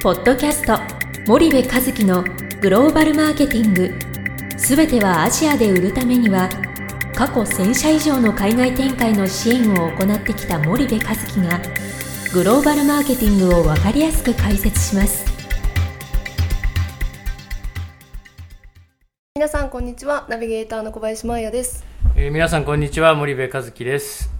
ポッドキャスト森部和樹のグローバルマーケティング、すべてはアジアで売るためには、過去1000社以上の海外展開の支援を行ってきた森部和樹がグローバルマーケティングを分かりやすく解説します。皆さんこんにちは、ナビゲーターの小林真也です。皆さんこんにちは、森部和樹です。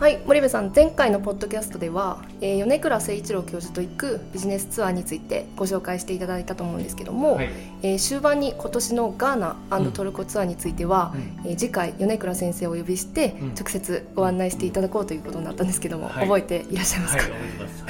はい、森部さん、前回のポッドキャストでは、米倉誠一郎教授と行くビジネスツアーについてご紹介していただいたと思うんですけども、はい、終盤に今年のガーナ&トルコツアーについては、次回米倉先生をお呼びして直接ご案内していただこうということになったんですけども、覚えていらっしゃいますか？はい、覚えてます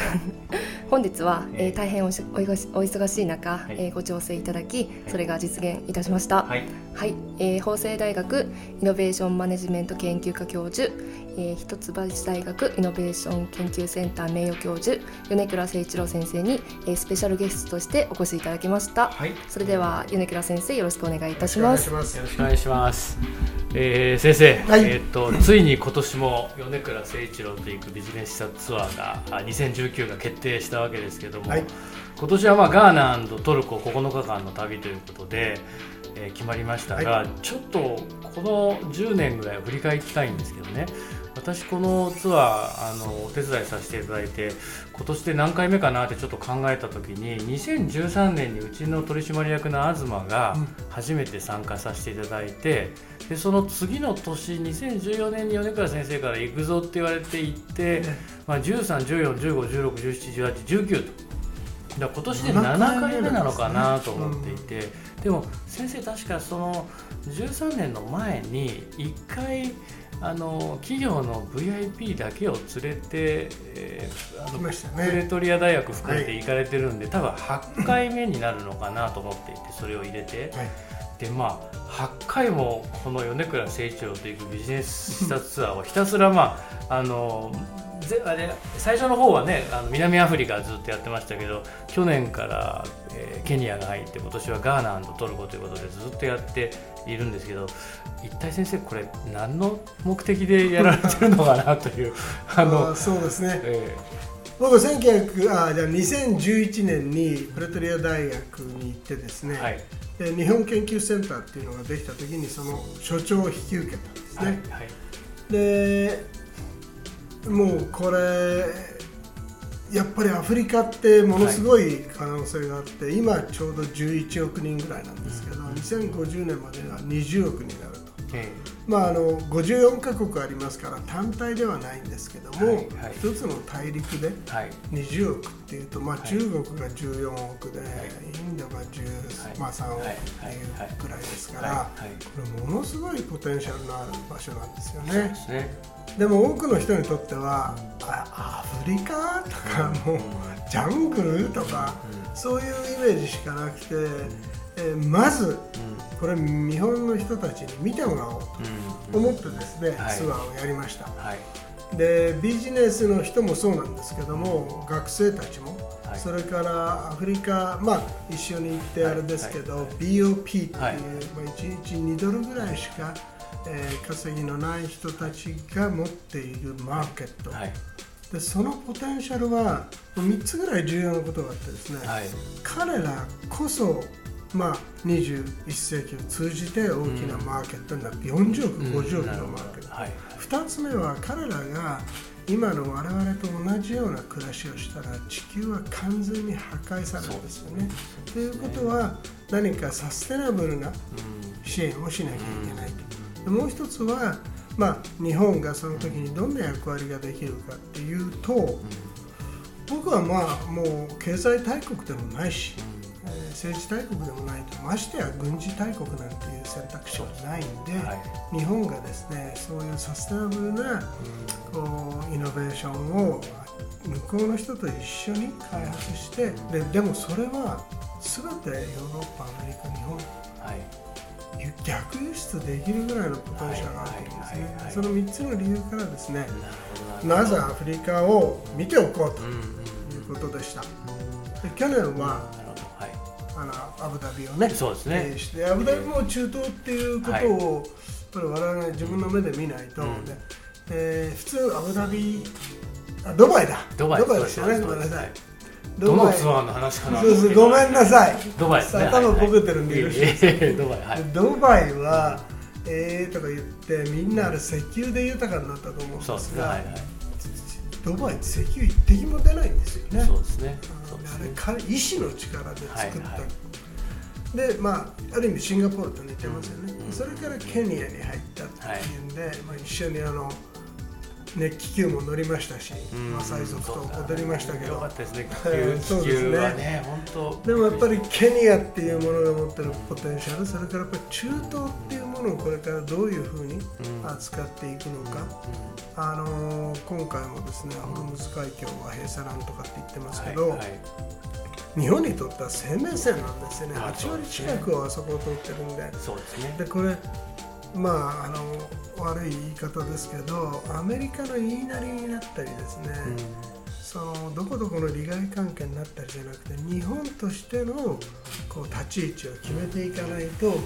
本日は、大変お忙しい中、ご調整いただき、それが実現いたしました。はい、はい。法政大学イノベーションマネジメント研究科教授、一橋大学イノベーション研究センター名誉教授米倉誠一郎先生に、スペシャルゲストとしてお越しいただきました。はい、それでは米倉先生、よろしくお願いいたします。よろしくお願いします。先生、はい、ついに今年も米倉誠一郎と行くビジネスツアーが2019が決定したわけですけども、はい、今年はガーナ&トルコ9日間の旅ということで、決まりましたが、はい、ちょっとこの10年ぐらいを振り返りたいんですけどね、私このツアーお手伝いさせていただいて、今年で何回目かなってちょっと考えた時に、2013年にうちの取締役の東が初めて参加させていただいて、でその次の年2014年に米倉先生から行くぞって言われて行って、13、14、15、16、17、18、19とだ今年で7回目なのかなと思っていて、でも先生確かその13年の前に1回企業の VIP だけを連れて、プレトリア大学含めて行かれてるんで、はい、多分8回目になるのかなと思っていて、それを入れて、はい、で8回もこの米倉誠一郎と行くビジネス視察ツアーをひたすら最初の方はね、南アフリカずっとやってましたけど、去年から、ケニアが入って、今年はガーナ&トルコということでずっとやっているんですけど、一体先生これ何の目的でやられてるのかなというそうですね、僕は2011年にプレトリア大学に行ってですね、はい、で日本研究センターっていうのができた時にその所長を引き受けたんですね。はいはい、でもうこれやっぱりアフリカってものすごい可能性があって、はい、今ちょうど11億人ぐらいなんですけど、2050年までは20億になると、54カ国ありますから単体ではないんですけども、一つの大陸で20億っていうと、中国が14億で、インドが13億っていうくらいですから、これものすごいポテンシャルのある場所なんですよね。でも多くの人にとってはアフリカとかもうジャングルとかそういうイメージしかなくて、まずこれ日本の人たちに見てもらおうと思ってですね、ツアーをやりました。でビジネスの人もそうなんですけども、学生たちもそれからアフリカ、一緒に行ってあれですけど BOP っていう、1日2ドルぐらいしか稼ぎのない人たちが持っているマーケット、はい、でそのポテンシャルは3つぐらい重要なことがあってですね、はい、彼らこそ、21世紀を通じて大きなマーケットになって、40億、50億のマーケット、2つ目は彼らが今の我々と同じような暮らしをしたら地球は完全に破壊されるんですよね。ということは何かサステナブルな支援をしなきゃいけないと。もう一つは、日本がその時にどんな役割ができるかっていうと、僕はもう経済大国でもないし、政治大国でもないと、ましてや軍事大国なんていう選択肢はないんで、日本がですね、そういうサステナブルなイノベーションを向こうの人と一緒に開発して、でもそれは全てヨーロッパ、アメリカ、日本、逆輸出できるぐらいのポテンシャルがあるんですね。その3つの理由からですね、まずアフリカを見ておこうということでした。で去年はアブダビをね、アブダビも中東っていうことを我々自分の目で見ないと、普通アブダビ、ドバイですよね、ごめんなさい、どのツアーの話かな。そうそう、ごめんなさい。ドバイですね。頭ボケてるんでよろしいですか。ドバイ、はい。ドバイはとか言ってみんなあれ石油で豊かになったと思うんですが、そうですね、はいはい、ドバイって石油一滴も出ないんですよね。そうですね。あれ医師の力で作った。はいはい、でまあある意味シンガポールと似てますよね。うん、それからケニアに入ったっていうんで、はい、まあ、一緒に気球も乗りましたし、マサイ族と踊りましたけど、良かったですね、気球はね、本当。でもやっぱりケニアっていうものが持ってるポテンシャル、それからやっぱり中東っていうものをこれからどういうふうに扱っていくのか、今回もですね、ホルムズ海峡は閉鎖なんとかって言ってますけど、はいはい、日本にとっては生命線なんですよね。8割近くはあそこを通ってるんで、そうですね。でこれまあ悪い言い方ですけど、アメリカの言いなりになったりですね、そのどこどこの利害関係になったりじゃなくて、日本としてのこう立ち位置を決めていかないと、やっ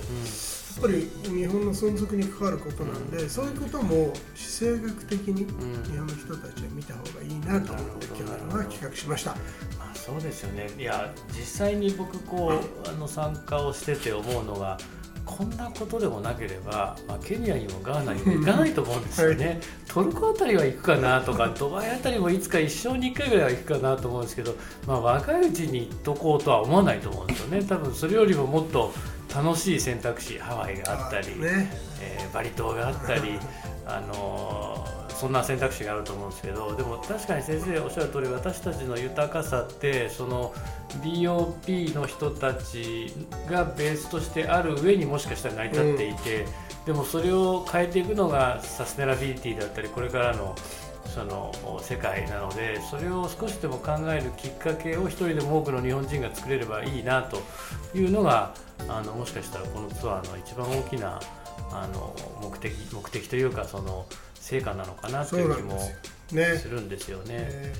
ぱり日本の存続に関わることなんで、そういうことも地政学的に日本の人たちは見た方がいいなと思って今日は企画しました。まあ、そうですよね。いや実際に僕こう参加をしてて思うのが、こんなことでもなければ、まあ、ケニアにもガーナにも行かないと思うんですよね、はい、トルコあたりは行くかなとか、ドバイあたりもいつか一生に1回ぐらいは行くかなと思うんですけど、まあ、若いうちに行っとこうとは思わないと思うんですよね。多分それよりももっと楽しい選択肢、ハワイがあったり、ね、バリ島があったり、そんな選択肢があると思うんですけど、でも確かに先生おっしゃる通り、私たちの豊かさってその BOP の人たちがベースとしてある上にもしかしたら成り立っていて、でもそれを変えていくのがサステナビリティだったり、これからのその世界なので、それを少しでも考えるきっかけを一人でも多くの日本人が作れればいいなというのが、もしかしたらこのツアーの一番大きな目的というか、その成果なのかなという気もするんですよね。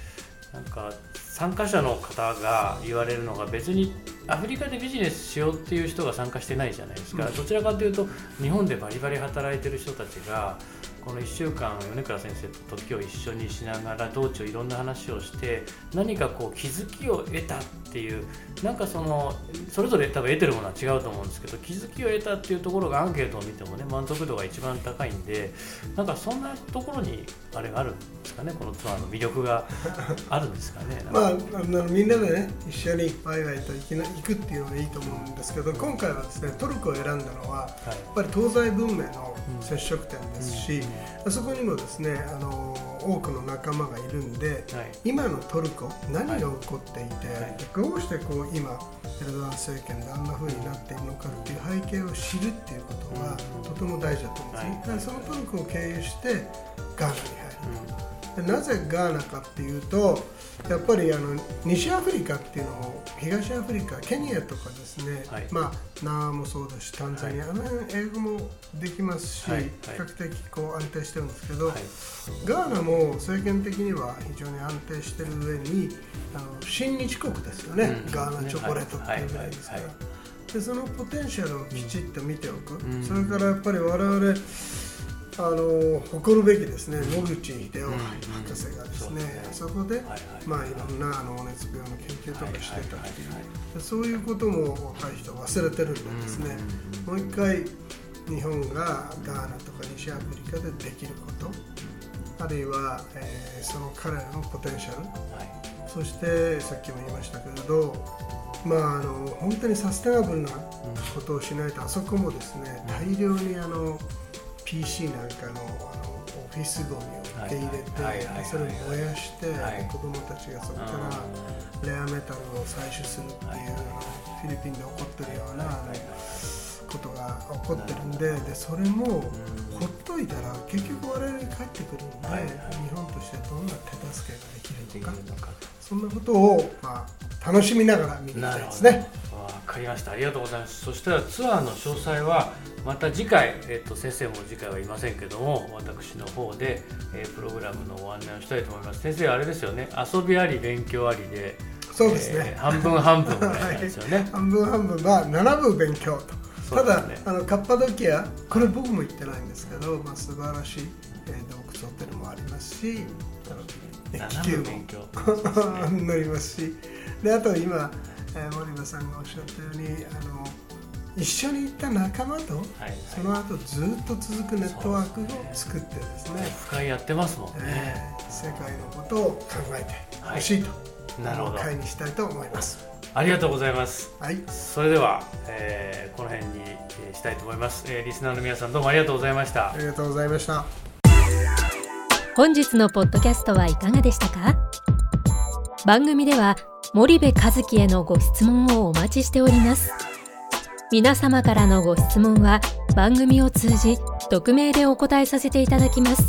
なんか参加者の方が言われるのが、別にアフリカでビジネスしようっていう人が参加してないじゃないですか。どちらかというと日本でバリバリ働いてる人たちがこの1週間米倉先生と時を一緒にしながら道中いろんな話をして、何かこう気づきを得たっていう、なんかそれぞれ多分得てるものは違うと思うんですけど、気づきを得たっていうところがアンケートを見てもね、満足度が一番高いんで、なんかそんなところにあれがあるんですかね、このツアーの魅力があるんですかね。まあ、みんなでね一緒にワイワイと行くっていうのがいいと思うんですけど、今回はですね、トルコを選んだのは、はい、やっぱり東西文明の接触点ですし、あそこにもですね、多くの仲間がいるんで、はい、今のトルコ何が起こっていて、はい、どうしてこう今エルドアン政権であんな風になっているのかっていう背景を知るっていうことがとても大事だと思うんですね、はい、だからそのトルコを経由してガーナに入る、うん、でなぜガーナかっていうと、やっぱり西アフリカっていうのも東アフリカ、ケニアとかですね、はい、まあ、ナーもそうだし、タンザニア、はい、英語もできますし、はいはい、比較的こう安定してるんですけど、はい、ガーナも政権的には非常に安定してる上に親日国ですよね、うん、ガーナチョコレートっていうぐらいですから、はいはいはい、でそのポテンシャルをきちっと見ておく、うん、それからやっぱり我々誇るべきですね、野口英世博士がですね、そこで、はいはい、まあ、いろんな熱病の研究とかしてたっていう、はいはいはいはい、そういうことも若い人は忘れてるんですね、うんうんうん、もう一回日本がガーナとか西アフリカでできること、あるいは、その彼らのポテンシャル、はい、そしてさっきも言いましたけれど、まあ、本当にサステナブルなことをしないと、あそこもですね、大量にPC なんかのオフィスゴミを受け入れて、それを燃やして、はい、子どもたちがそこからレアメタルを採取するっていう、はい、フィリピンで起こってるようなことが起こってるんで、でそれもほっといたら結局我々に返ってくるんで、はいはい、日本としてどんな手助けができるのか、そんなことを、まあ、楽しみながら見ていきたいですね。わかりました、ありがとうございます。そしたらツアーの詳細はまた次回、先生も次回はいませんけども、私の方で、プログラムのご案内をしたいと思います。先生あれですよね、遊びあり勉強ありで、そうですね、半分半分ぐらいなんですよね、はい、半分半分は7分勉強と、ただ、ね、カッパドキア、これ僕も行ってないんですけど、まあ、素晴らしい洞窟ホテルもありますし、聞けるのになりますし、であと今森田さんがおっしゃったように一緒に行った仲間と、はいはい、その後ずっと続くネットワークを作ってですね、深いやってますもんね、世界のことを考えてほしいと、はい、なるほど、会にしたいと思います。ありがとうございます、はい、それでは、この辺にしたいと思います、リスナーの皆さんどうもありがとうございました。ありがとうございました。本日のポッドキャストはいかがでしたか。番組では森部和樹へのご質問をお待ちしております。皆様からのご質問は番組を通じ匿名でお答えさせていただきます。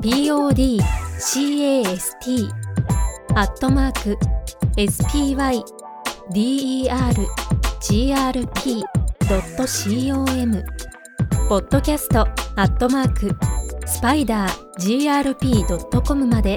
podcast@spydergrp.com podcast@spidergrp.com まで